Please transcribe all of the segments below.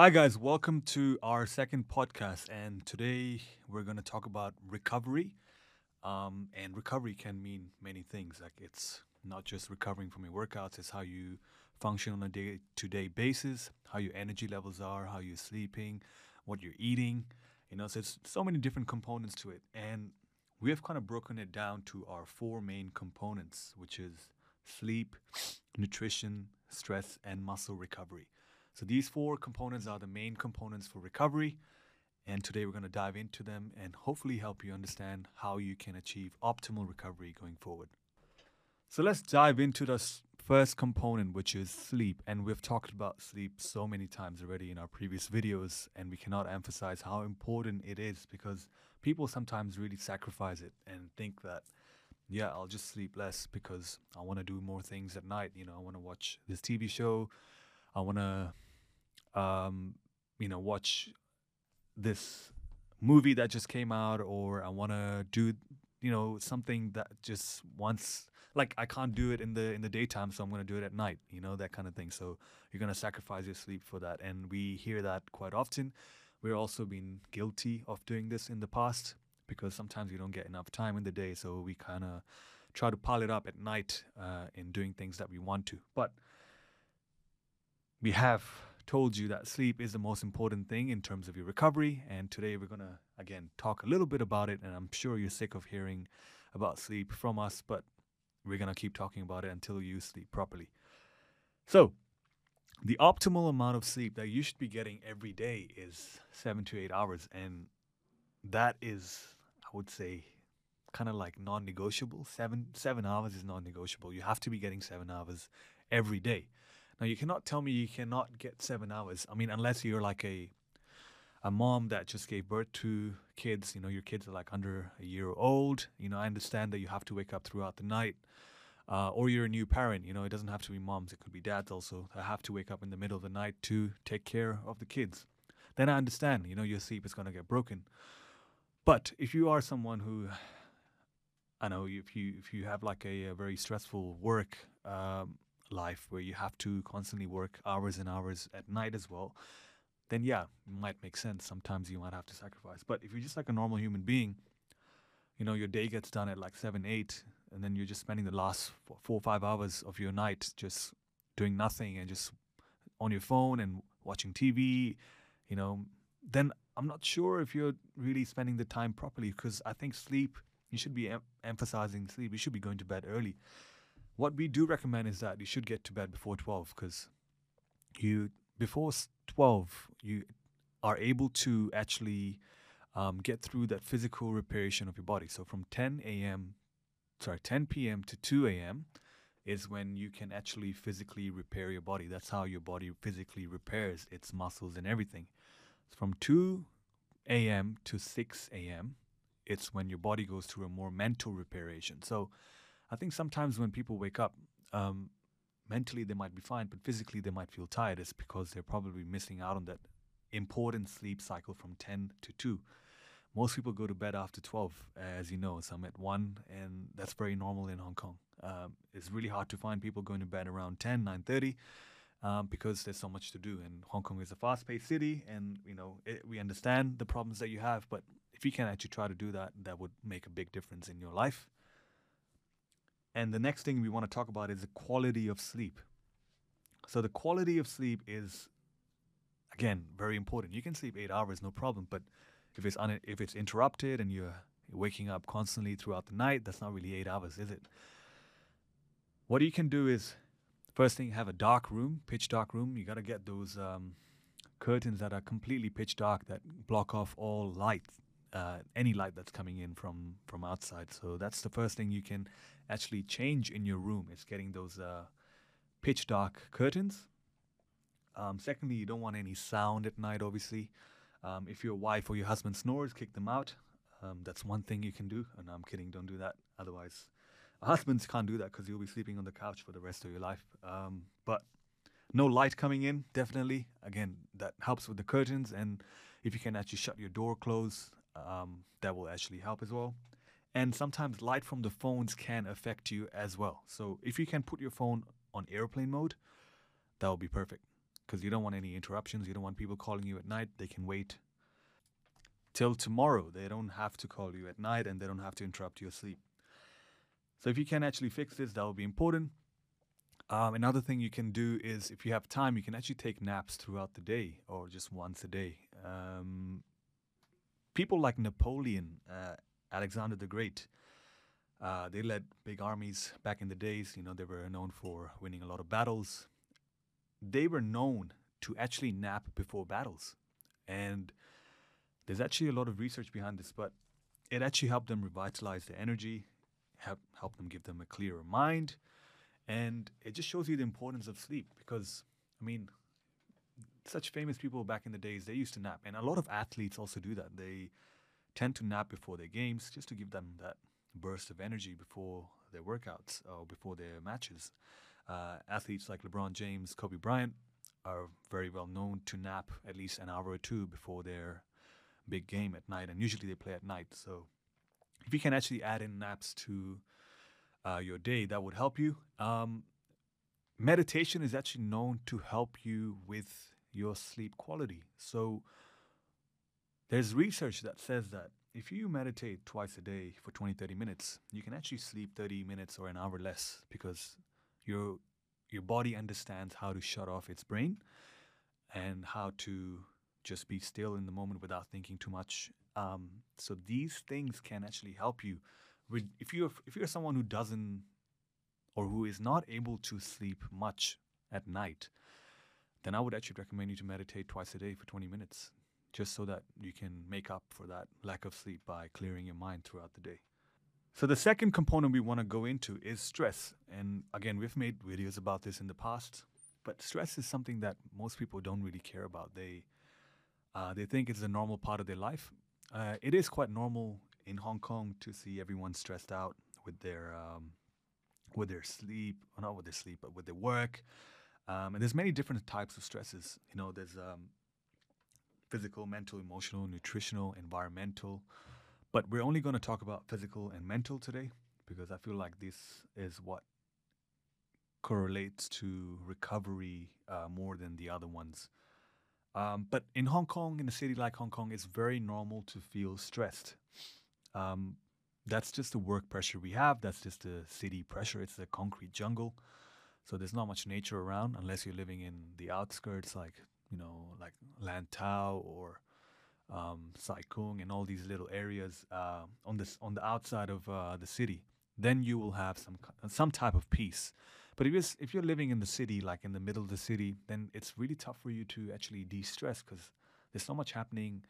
Hi guys, welcome to our second podcast, and today we're going to talk about recovery. And recovery can mean many things. Like, it's not just recovering from your workouts, it's how you function on a day-to-day basis, how your energy levels are, how you're sleeping, what you're eating. So it's so many different components to it, and we have kind of broken it down to our four main components, which is sleep, nutrition, stress, and muscle recovery. So these four components are the main components for recovery, and today we're going to dive into them and hopefully help you understand how you can achieve optimal recovery going forward. So let's dive into the first component, which is sleep. And we've talked about sleep so many times already in our previous videos, and we cannot emphasize how important it is, because people sometimes really sacrifice it and think that, yeah, I'll just sleep less because I want to do more things at night. I want to watch this TV show, I want to, watch this movie that just came out, or I want to do, something that just wants, like, I can't do it in the daytime, so I'm going to do it at night, that kind of thing. So you're going to sacrifice your sleep for that. And we hear that quite often. We're also been guilty of doing this in the past, because sometimes we don't get enough time in the day. So we kind of try to pile it up at night in doing things that we want to. But we have told you that sleep is the most important thing in terms of your recovery, and today we're going to, again, talk a little bit about it, and I'm sure you're sick of hearing about sleep from us, but we're going to keep talking about it until you sleep properly. So, the optimal amount of sleep that you should be getting every day is 7 to 8 hours, and that is, I would say, kind of like non-negotiable. Seven hours is non-negotiable. You have to be getting 7 hours every day. Now, you cannot tell me you cannot get 7 hours. I mean, unless you're like a mom that just gave birth to kids, your kids are like under a year old. I understand that you have to wake up throughout the night. Or you're a new parent, it doesn't have to be moms. It could be dads also. I have to wake up in the middle of the night to take care of the kids. Then I understand, your sleep is going to get broken. But if you are someone who, if you have like a very stressful work life where you have to constantly work hours and hours at night as well, then yeah, it might make sense. Sometimes you might have to sacrifice. But if you're just like a normal human being, your day gets done at like 7, 8, and then you're just spending the last 4 or 5 hours of your night just doing nothing and just on your phone and watching TV, then I'm not sure if you're really spending the time properly, because I think sleep, you should be emphasizing sleep. You should be going to bed early. What we do recommend is that you should get to bed before 12, because before 12, you are able to actually get through that physical reparation of your body. So from 10 p.m. to 2 a.m. is when you can actually physically repair your body. That's how your body physically repairs its muscles and everything. From 2 a.m. to 6 a.m., it's when your body goes through a more mental reparation. So I think sometimes when people wake up, mentally they might be fine, but physically they might feel tired. It's because they're probably missing out on that important sleep cycle from 10 to 2. Most people go to bed after 12, as you know, some at 1, and that's very normal in Hong Kong. It's really hard to find people going to bed around 10, 9:30, because there's so much to do. And Hong Kong is a fast-paced city, and we understand the problems that you have, but if you can actually try to do that, that would make a big difference in your life. And the next thing we want to talk about is the quality of sleep. So the quality of sleep is, again, very important. You can sleep 8 hours, no problem. But if it's interrupted and you're waking up constantly throughout the night, that's not really 8 hours, is it? What you can do is, first thing, have a dark room, pitch dark room. You got to get those curtains that are completely pitch dark, that block off all lights. Any light that's coming in from outside. So that's the first thing you can actually change in your room, is getting those pitch dark curtains. Secondly, you don't want any sound at night, obviously. If your wife or your husband snores, kick them out. That's one thing you can do. And I'm kidding, don't do that. Otherwise, husbands can't do that, because you'll be sleeping on the couch for the rest of your life. But no light coming in, definitely. Again, that helps with the curtains. And if you can actually shut your door closed, that will actually help as well. And sometimes light from the phones can affect you as well. So if you can put your phone on airplane mode, that will be perfect, because you don't want any interruptions. You don't want people calling you at night. They can wait till tomorrow. They don't have to call you at night, and they don't have to interrupt your sleep. So if you can actually fix this, that would be important. Another thing you can do is, if you have time, you can actually take naps throughout the day or just once a day. People like Napoleon, Alexander the Great, they led big armies back in the days. You know, they were known for winning a lot of battles. They were known to actually nap before battles. And there's actually a lot of research behind this, but it actually helped them revitalize their energy, helped them give them a clearer mind. And it just shows you the importance of sleep because, I mean, such famous people back in the days, they used to nap. And a lot of athletes also do that. They tend to nap before their games just to give them that burst of energy before their workouts or before their matches. Athletes like LeBron James, Kobe Bryant are very well known to nap at least an hour or two before their big game at night. And usually they play at night. So if you can actually add in naps to your day, that would help you. Meditation is actually known to help you with your sleep quality. So there's research that says that if you meditate twice a day for 20-30 minutes, you can actually sleep 30 minutes or an hour less because your body understands how to shut off its brain and how to just be still in the moment without thinking too much. So these things can actually help you. If you're someone who doesn't or who is not able to sleep much at night, then I would actually recommend you to meditate twice a day for 20 minutes just so that you can make up for that lack of sleep by clearing your mind throughout the day. So the second component we want to go into is stress. And again, we've made videos about this in the past, but stress is something that most people don't really care about. They think it's a normal part of their life. It is quite normal in Hong Kong to see everyone stressed out with their work. And there's many different types of stresses. You know, there's physical, mental, emotional, nutritional, environmental. But we're only going to talk about physical and mental today because I feel like this is what correlates to recovery more than the other ones. But in Hong Kong, in a city like Hong Kong, it's very normal to feel stressed. That's just the work pressure we have. That's just the city pressure. It's a concrete jungle. So there's not much nature around unless you're living in the outskirts like Lantau or Sai Kung and all these little areas on the outside of the city. Then you will have some type of peace. But if you're living in the city, like in the middle of the city, then it's really tough for you to actually de-stress because there's so much happening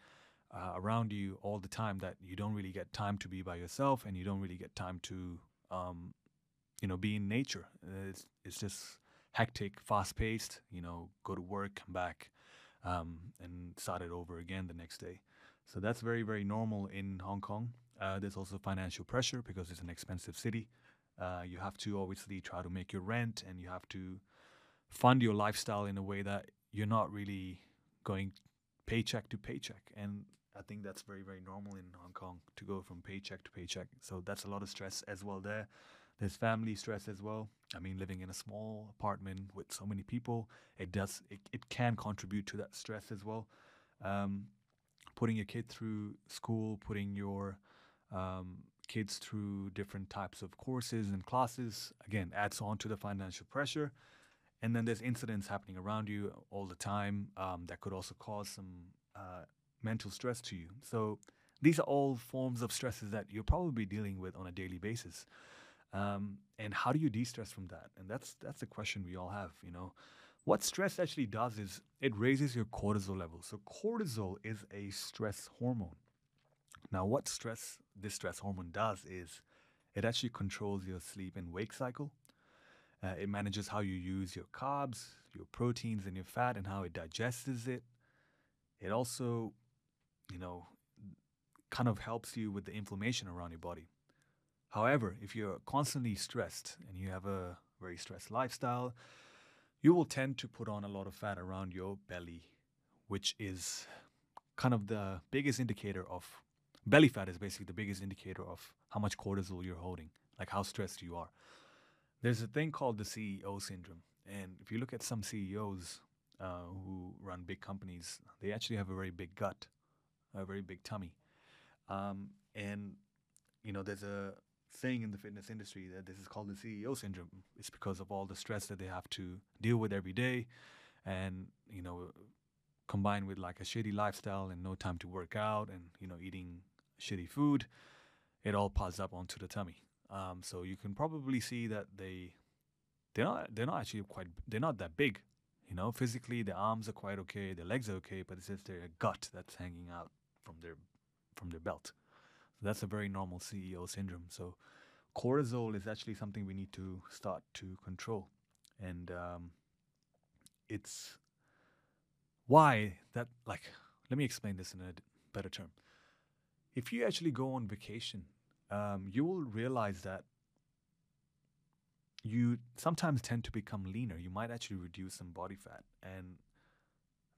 around you all the time that you don't really get time to be by yourself and you don't really get time to be in nature. It's just hectic, fast-paced, go to work, come back, and start it over again the next day. So that's very, very normal in Hong Kong. There's also financial pressure because it's an expensive city. You have to obviously try to make your rent and you have to fund your lifestyle in a way that you're not really going paycheck to paycheck. And I think that's very, very normal in Hong Kong to go from paycheck to paycheck. So that's a lot of stress as well there. There's family stress as well. I mean, living in a small apartment with so many people, it can contribute to that stress as well. Putting your kid through school, putting your kids through different types of courses and classes, again, adds on to the financial pressure. And then there's incidents happening around you all the time that could also cause some mental stress to you. So these are all forms of stresses that you're probably dealing with on a daily basis. And how do you de-stress from that? And that's the question we all have, What stress actually does is it raises your cortisol levels. So cortisol is a stress hormone. Now, what this stress hormone does is it actually controls your sleep and wake cycle. It manages how you use your carbs, your proteins, and your fat and how it digests it. It also, kind of helps you with the inflammation around your body. However, if you're constantly stressed and you have a very stressed lifestyle, you will tend to put on a lot of fat around your belly, which is kind of the biggest indicator of, belly fat is basically the biggest indicator of how much cortisol you're holding, like how stressed you are. There's a thing called the CEO syndrome. And if you look at some CEOs, who run big companies, they actually have a very big gut, a very big tummy. And, you know, there's a saying in the fitness industry that this is called the CEO syndrome. It's because of all the stress that they have to deal with every day and, you know, combined with like a shitty lifestyle and no time to work out and, you know, eating shitty food, it all piles up onto the tummy. So you can probably see that they're not that big, you know, physically their arms are quite okay, their legs are okay, but it's just their gut that's hanging out from their belt. So that's a very normal CEO syndrome. So cortisol is actually something we need to start to control, and it's why that, like, let me explain this in a better term. If you actually go on vacation, you will realize that you sometimes tend to become leaner. You might actually reduce some body fat. And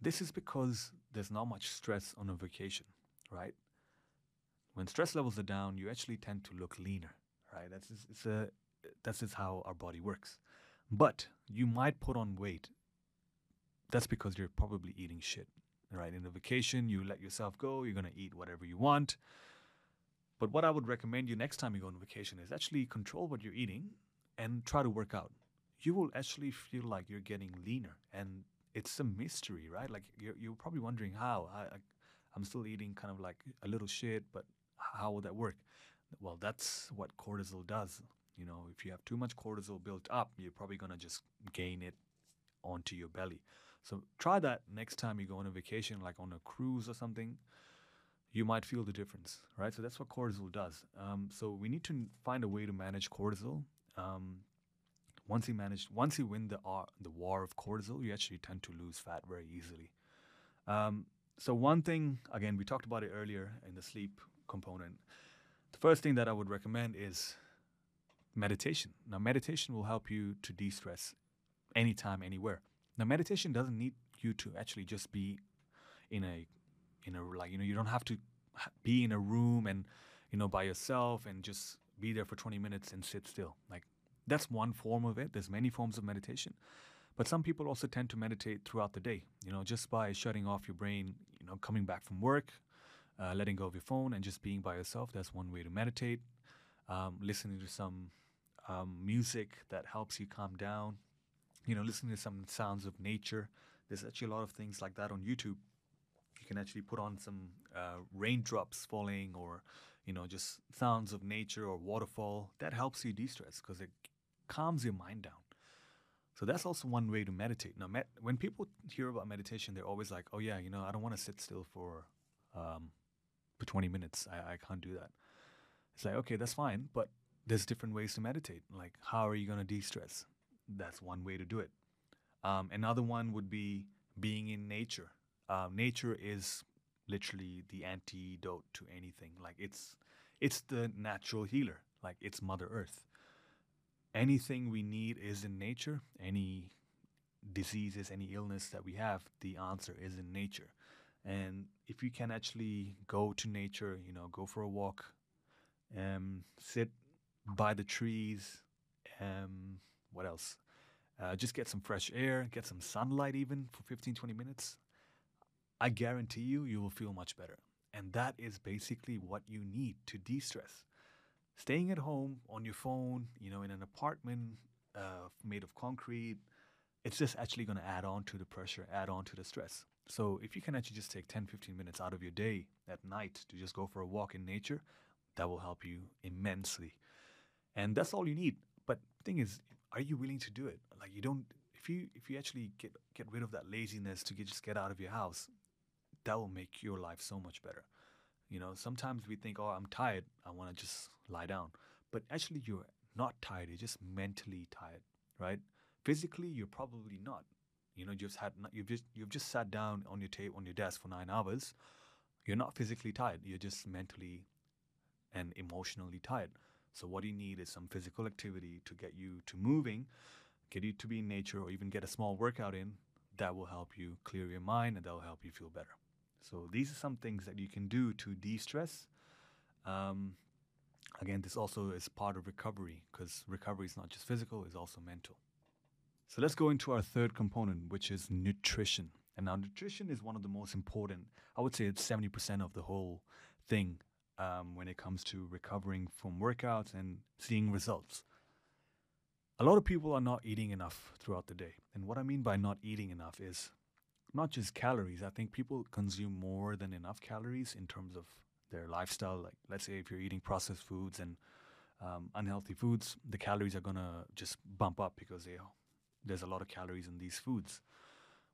this is because there's not much stress on a vacation, right? When stress levels are down, you actually tend to look leaner, right? That's just how our body works. But you might put on weight. That's because you're probably eating shit, right? In the vacation, you let yourself go. You're going to eat whatever you want. But what I would recommend you next time you go on vacation is actually control what you're eating and try to work out. You will actually feel like you're getting leaner, and it's a mystery, right? Like you're probably wondering how. I'm still eating kind of like a little shit, but how will that work? Well, that's what cortisol does. You know, if you have too much cortisol built up, you're probably going to just gain it onto your belly. So try that next time you go on a vacation, like on a cruise or something. You might feel the difference, right? So that's what cortisol does. So we need to find a way to manage cortisol. Once you win the war of cortisol, you actually tend to lose fat very easily. So one thing, again, we talked about it earlier in the sleep component. The first thing that I would recommend is meditation. Now, meditation will help you to de-stress anytime, anywhere. Now, meditation doesn't need you to actually just be you don't have to be in a room and, you know, by yourself and just be there for 20 minutes and sit still. Like, that's one form of it. There's many forms of meditation. But some people also tend to meditate throughout the day, you know, just by shutting off your brain, you know, coming back from work, letting go of your phone and just being by yourself. That's one way to meditate. Listening to some music that helps you calm down, you know, listening to some sounds of nature. There's actually a lot of things like that on YouTube. You can actually put on some raindrops falling or, you know, just sounds of nature or waterfall. That helps you de-stress because it calms your mind down. So that's also one way to meditate. Now, when people hear about meditation, they're always like, oh, yeah, you know, I don't want to sit still for 20 minutes. I can't do that. It's like, okay, that's fine. But there's different ways to meditate. Like, how are you going to de-stress? That's one way to do it. Another one would be being in nature. Nature is literally the antidote to anything. Like it's the natural healer. Like it's Mother Earth. Anything we need is in nature. Any diseases, any illness that we have, the answer is in nature. And if you can actually go to nature, you know, go for a walk, sit by the trees, what else? Just get some fresh air, get some sunlight even for 15, 20 minutes. I guarantee you will feel much better. And that is basically what you need to de-stress. Staying at home, on your phone, you know, in an apartment made of concrete, it's just actually going to add on to the pressure, add on to the stress. So if you can actually just take 10, 15 minutes out of your day at night to just go for a walk in nature, that will help you immensely. And that's all you need. But the thing is, are you willing to do it? Like you don't, if you actually get rid of that laziness to just get out of your house, that will make your life so much better. You know, sometimes we think, oh, I'm tired. I want to just lie down. But actually, you're not tired. You're just mentally tired, right? Physically, you're probably not. You know, you've just sat down on your desk for 9 hours. You're not physically tired. You're just mentally and emotionally tired. So what you need is some physical activity to get you to moving, get you to be in nature, or even get a small workout in. That will help you clear your mind, and that will help you feel better. So these are some things that you can do to de-stress. Again, this also is part of recovery because recovery is not just physical, it's also mental. So let's go into our third component, which is nutrition. And now nutrition is one of the most important. I would say it's 70% of the whole thing when it comes to recovering from workouts and seeing results. A lot of people are not eating enough throughout the day. And what I mean by not eating enough is not just calories. I think people consume more than enough calories in terms of their lifestyle. Like, let's say if you're eating processed foods and unhealthy foods, the calories are going to just bump up because there's a lot of calories in these foods.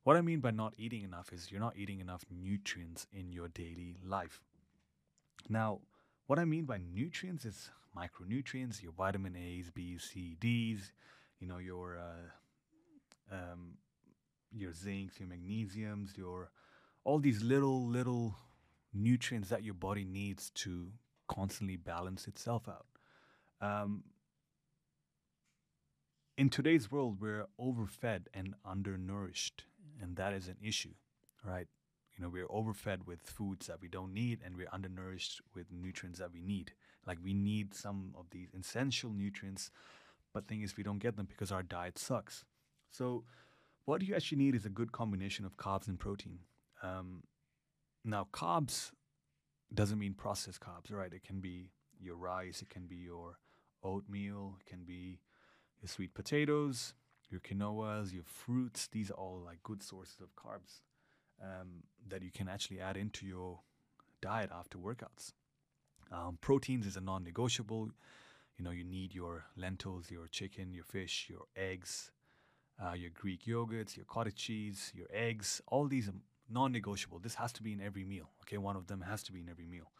What I mean by not eating enough is you're not eating enough nutrients in your daily life. Now, what I mean by nutrients is micronutrients, your vitamin A's, B's, C, D's, you know, your zincs, your magnesiums, your all these little nutrients that your body needs to constantly balance itself out. In today's world, we're overfed and undernourished, and that is an issue, right? You know, we're overfed with foods that we don't need, and we're undernourished with nutrients that we need. Like, we need some of these essential nutrients, but thing is, we don't get them because our diet sucks. So what you actually need is a good combination of carbs and protein. Now, carbs doesn't mean processed carbs, right? It can be your rice, it can be your oatmeal, it can be your sweet potatoes, your quinoas, your fruits. These are all like good sources of carbs that you can actually add into your diet after workouts. Proteins is a non-negotiable. You know, you need your lentils, your chicken, your fish, your eggs, your Greek yogurts, your cottage cheese, your eggs. All these are non-negotiable. This has to be in every meal. Okay, one of them has to be in every meal.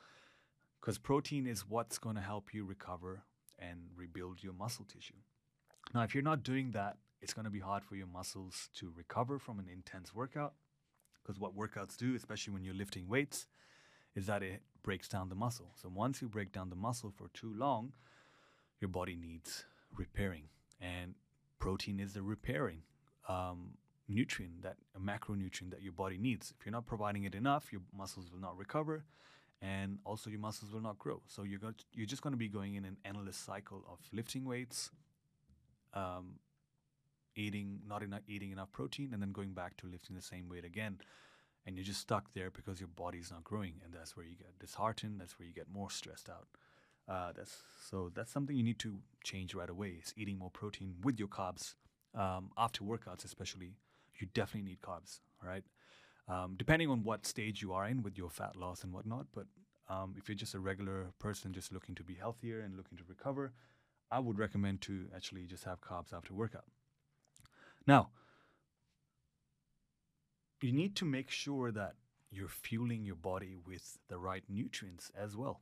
Because protein is what's going to help you recover and rebuild your muscle tissue. Now, if you're not doing that, it's going to be hard for your muscles to recover from an intense workout. Because what workouts do, especially when you're lifting weights, is that it breaks down the muscle. So once you break down the muscle for too long, your body needs repairing. And protein is the repairing nutrient, a macronutrient that your body needs. If you're not providing it enough, your muscles will not recover. And also your muscles will not grow. So you're just going to be going in an endless cycle of lifting weights, not eating enough protein, and then going back to lifting the same weight again, and you're just stuck there because your body's not growing, and that's where you get disheartened. That's where you get more stressed out. That's something you need to change right away. Is eating more protein with your carbs after workouts, especially. You definitely need carbs, all right? Depending on what stage you are in with your fat loss and whatnot, but if you're just a regular person just looking to be healthier and looking to recover, I would recommend to actually just have carbs after workout. Now, you need to make sure that you're fueling your body with the right nutrients as well.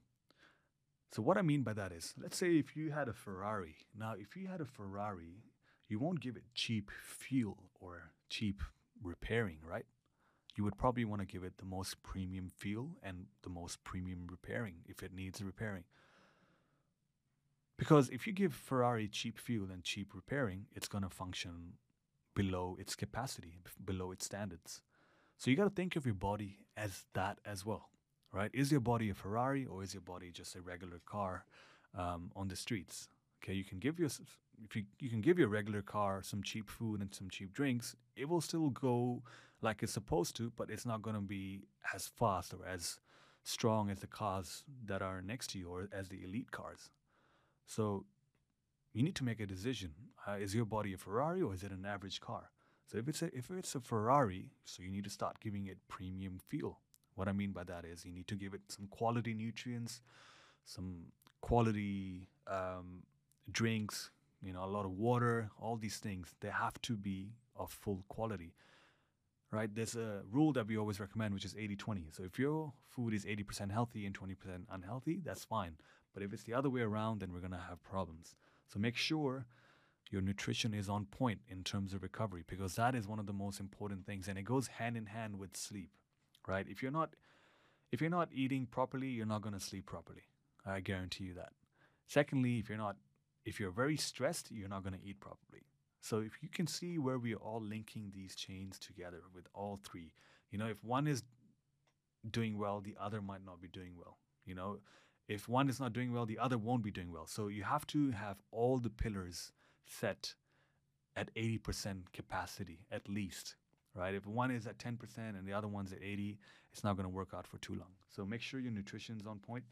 So what I mean by that is, let's say if you had a Ferrari. Now, if you had a Ferrari, you won't give it cheap fuel or cheap repairing, right? You would probably want to give it the most premium fuel and the most premium repairing if it needs repairing. Because if you give Ferrari cheap fuel and cheap repairing, it's going to function below its capacity, below its standards. So you got to think of your body as that as well, right? Is your body a Ferrari, or is your body just a regular car on the streets? Okay, you can give your regular car some cheap food and some cheap drinks. It will still go like it's supposed to, but it's not going to be as fast or as strong as the cars that are next to you or as the elite cars. So you need to make a decision. Is your body a Ferrari, or is it an average car? So if it's a Ferrari, so you need to start giving it premium fuel. What I mean by that is you need to give it some quality nutrients, some quality drinks, you know, a lot of water, all these things. They have to be of full quality, right? There's a rule that we always recommend, which is 80-20. So if your food is 80% healthy and 20% unhealthy, that's fine. But if it's the other way around, then we're going to have problems. So make sure your nutrition is on point in terms of recovery, because that is one of the most important things, and it goes hand in hand with sleep, right? If you're not eating properly, you're not going to sleep properly. I guarantee you that. Secondly, if you're very stressed, you're not going to eat properly. So if you can see where we are all linking these chains together with all three, you know, if one is doing well, the other might not be doing well, you know. If one is not doing well, the other won't be doing well. So you have to have all the pillars set at 80% capacity at least, right? If one is at 10% and the other one's at 80, it's not going to work out for too long. So make sure your nutrition's on point.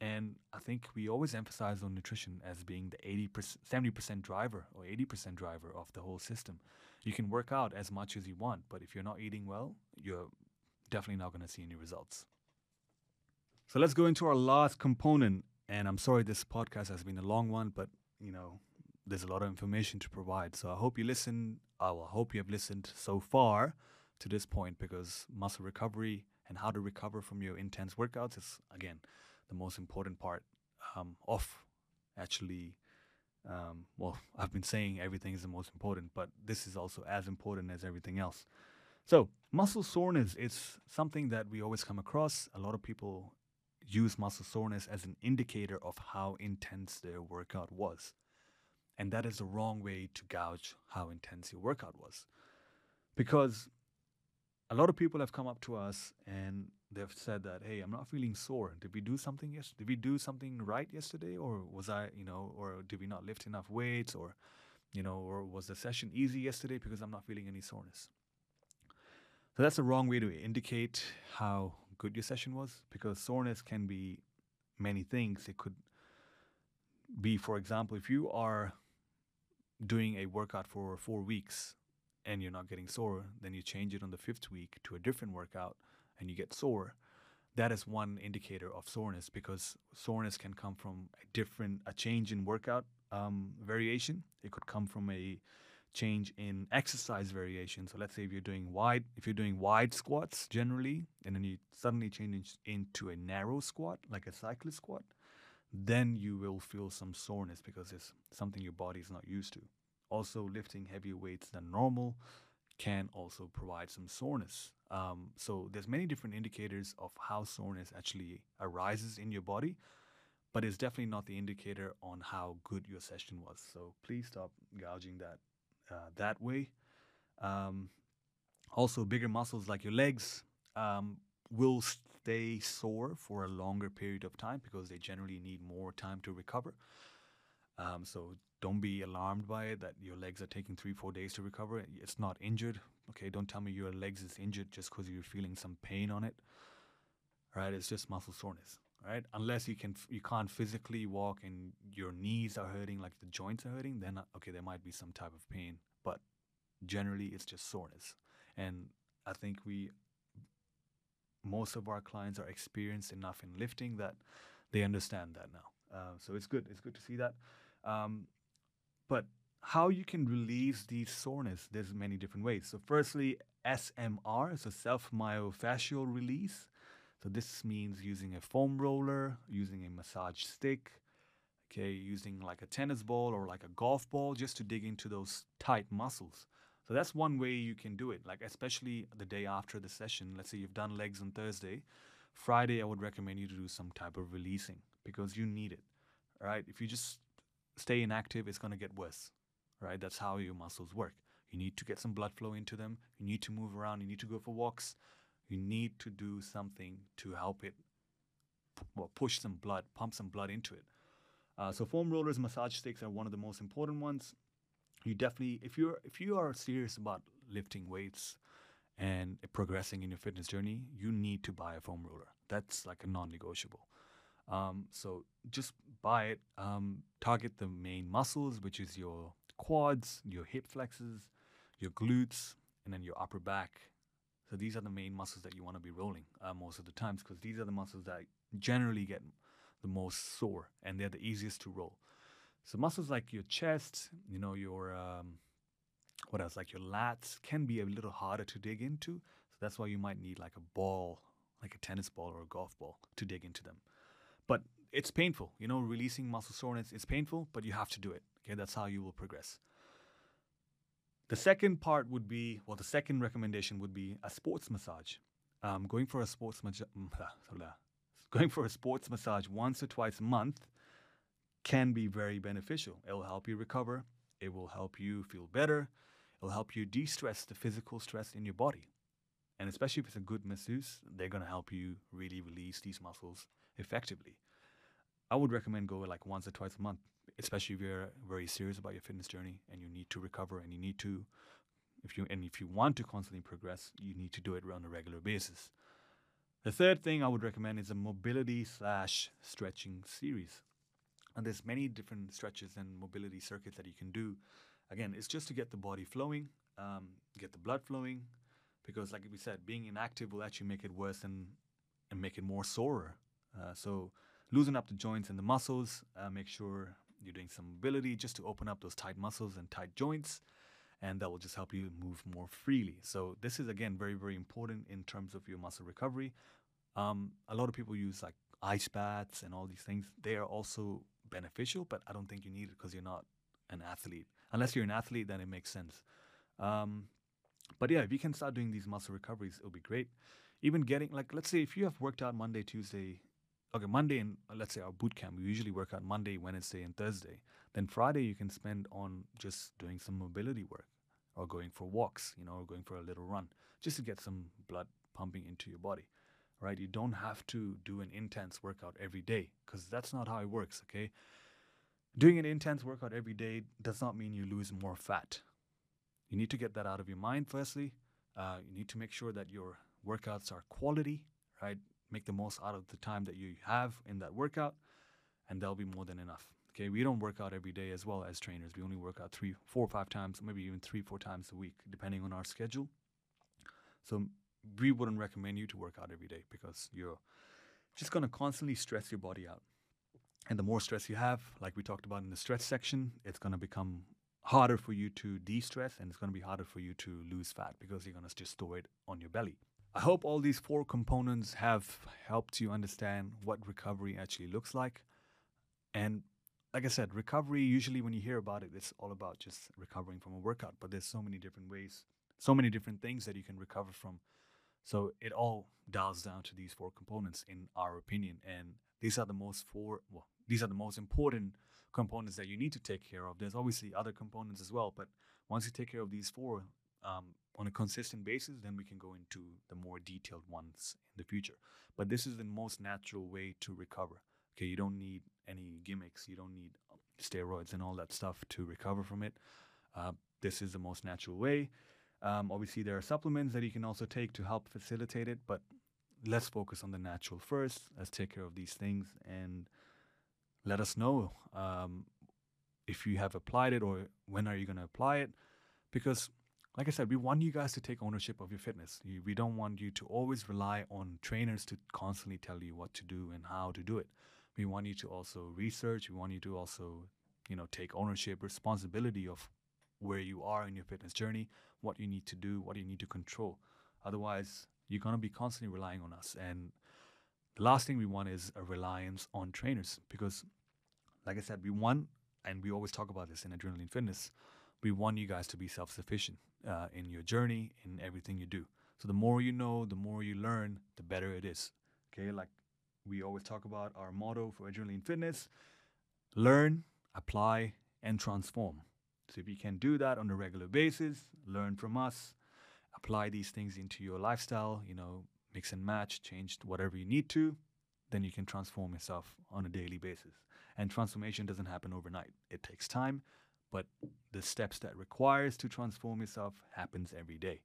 And I think we always emphasize on nutrition as being the 70% driver or 80% driver of the whole system. You can work out as much as you want, but if you're not eating well, you're definitely not going to see any results. So let's go into our last component. And I'm sorry this podcast has been a long one, but you know, there's a lot of information to provide. So I hope you listen. I will hope you have listened so far to this point, because muscle recovery and how to recover from your intense workouts is, again, the most important part of actually, well, I've been saying everything is the most important, but this is also as important as everything else. So muscle soreness, it's something that we always come across. A lot of people use muscle soreness as an indicator of how intense their workout was. And that is the wrong way to gauge how intense your workout was. Because a lot of people have come up to us and they've said that, hey, I'm not feeling sore. Did we do something right yesterday? Or was I, you know, or did we not lift enough weights? Or, you know, or was the session easy yesterday because I'm not feeling any soreness? So that's the wrong way to indicate how good your session was, because soreness can be many things. It could be, for example, if you are doing a workout for 4 weeks and you're not getting sore, then you change it on the 5th week to a different workout and you get sore. That is one indicator of soreness, because soreness can come from a change in workout variation. It could come from a change in exercise variation. So let's say if you're doing wide squats generally, and then you suddenly change into a narrow squat, like a cyclist squat, then you will feel some soreness because it's something your body is not used to. Also, lifting heavier weights than normal can also provide some soreness. So there's many different indicators of how soreness actually arises in your body, but it's definitely not the indicator on how good your session was. So please stop gouging that that way. Also, bigger muscles like your legs will stay sore for a longer period of time because they generally need more time to recover. So don't be alarmed by it that your legs are taking 3-4 days to recover. It's not injured. Okay, don't tell me your legs is injured just because you're feeling some pain on it. Right? It's just muscle soreness. Right? Unless you can't physically walk and your knees are hurting, like the joints are hurting, then okay, there might be some type of pain. But generally, it's just soreness. And I think most of our clients are experienced enough in lifting that they understand that now. So it's good. It's good to see that. But how you can release these soreness, there's many different ways. So firstly, SMR, so self-myofascial release. So this means using a foam roller, using a massage stick, okay, using like a tennis ball or like a golf ball just to dig into those tight muscles. So that's one way you can do it, like especially the day after the session. Let's say you've done legs on Thursday. Friday, I would recommend you to do some type of releasing because you need it, right? If you just stay inactive, it's going to get worse, right? That's how your muscles work. You need to get some blood flow into them. You need to move around. You need to go for walks. You need to do something to help it, well, push some blood, pump some blood into it. So foam rollers, massage sticks are one of the most important ones. You definitely, if you are serious about lifting weights and progressing in your fitness journey, you need to buy a foam roller. That's like a non-negotiable. So just buy it. Target the main muscles, which is your quads, your hip flexors, your glutes, and then your upper back. So these are the main muscles that you want to be rolling most of the times, because these are the muscles that generally get the most sore and they're the easiest to roll. So muscles like your chest, you know, your, what else, like your lats can be a little harder to dig into. So that's why you might need like a ball, like a tennis ball or a golf ball to dig into them. But it's painful, you know, releasing muscle soreness is painful, but you have to do it. Okay, that's how you will progress. The second part would be, well, the second recommendation would be a sports massage. Going for a sports massage once or twice a month can be very beneficial. It will help you recover. It will help you feel better. It will help you de-stress the physical stress in your body. And especially if it's a good masseuse, they're going to help you really release these muscles effectively. I would recommend go like once or twice a month. especially if you're very serious about your fitness journey and you need to recover and you need to, if you want to constantly progress, you need to do it on a regular basis. The third thing I would recommend is a mobility/stretching series. And there's many different stretches and mobility circuits that you can do. Again, it's just to get the body flowing, get the blood flowing, because like we said, being inactive will actually make it worse and make it more sorer. So loosen up the joints and the muscles, make sure you're doing some mobility just to open up those tight muscles and tight joints, and that will just help you move more freely. So this is, again, very, very important in terms of your muscle recovery. A lot of people use like ice baths and all these things. They are also beneficial, but I don't think you need it because you're not an athlete. Unless you're an athlete, then it makes sense. But yeah, if you can start doing these muscle recoveries, it'll be great. Even getting, like, let's say if you have worked out Monday, Tuesday, okay, Monday, and let's say our boot camp, we usually work out Monday, Wednesday, and Thursday. Then Friday, you can spend on just doing some mobility work or going for walks, you know, or going for a little run, just to get some blood pumping into your body, right? You don't have to do an intense workout every day because that's not how it works, okay? Doing an intense workout every day does not mean you lose more fat. You need to get that out of your mind, firstly. You need to make sure that your workouts are quality, right? Make the most out of the time that you have in that workout, and that'll be more than enough. Okay, we don't work out every day as well as trainers. We only work out 3, 4, 5 times, maybe even 3, 4 times a week, depending on our schedule. So we wouldn't recommend you to work out every day because you're just going to constantly stress your body out. And the more stress you have, like we talked about in the stress section, it's going to become harder for you to de-stress, and it's going to be harder for you to lose fat because you're going to just store it on your belly. I hope all these 4 components have helped you understand what recovery actually looks like. And like I said, recovery, usually when you hear about it, it's all about just recovering from a workout. But there's so many different ways, so many different things that you can recover from. So it all dials down to these 4 components, in our opinion. And these are the most important components that you need to take care of. There's obviously other components as well, but once you take care of these 4, on a consistent basis, then we can go into the more detailed ones in the future. But this is the most natural way to recover. Okay, you don't need any gimmicks. You don't need steroids and all that stuff to recover from it. This is the most natural way. Obviously, there are supplements that you can also take to help facilitate it, but let's focus on the natural first. Let's take care of these things and let us know if you have applied it, or when are you going to apply it, because like I said, we want you guys to take ownership of your fitness. We don't want you to always rely on trainers to constantly tell you what to do and how to do it. We want you to also research. We want you to also, you know, take ownership, responsibility of where you are in your fitness journey, what you need to do, what you need to control. Otherwise, you're going to be constantly relying on us. And the last thing we want is a reliance on trainers because, like I said, we want, and we always talk about this in Adrenaline Fitness, we want you guys to be self-sufficient in your journey, in everything you do. So the more you know, the more you learn, the better it is. Okay, like we always talk about our motto for Adrenaline Fitness, learn, apply, and transform. So if you can do that on a regular basis, learn from us, apply these things into your lifestyle, you know, mix and match, change whatever you need to, then you can transform yourself on a daily basis. And transformation doesn't happen overnight. It takes time. But the steps that requires to transform yourself happens every day.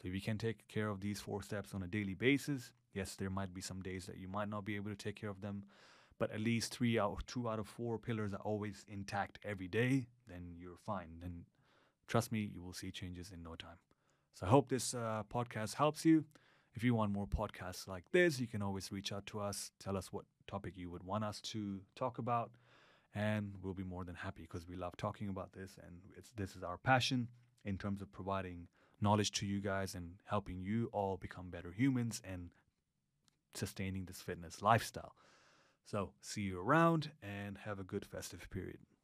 So if you can take care of these 4 steps on a daily basis, yes, there might be some days that you might not be able to take care of them, but at least 2 out of 4 pillars are always intact every day, then you're fine. Then trust me, you will see changes in no time. So I hope this podcast helps you. If you want more podcasts like this, you can always reach out to us, tell us what topic you would want us to talk about. And we'll be more than happy because we love talking about this, and this is our passion in terms of providing knowledge to you guys and helping you all become better humans and sustaining this fitness lifestyle. So see you around and have a good festive period.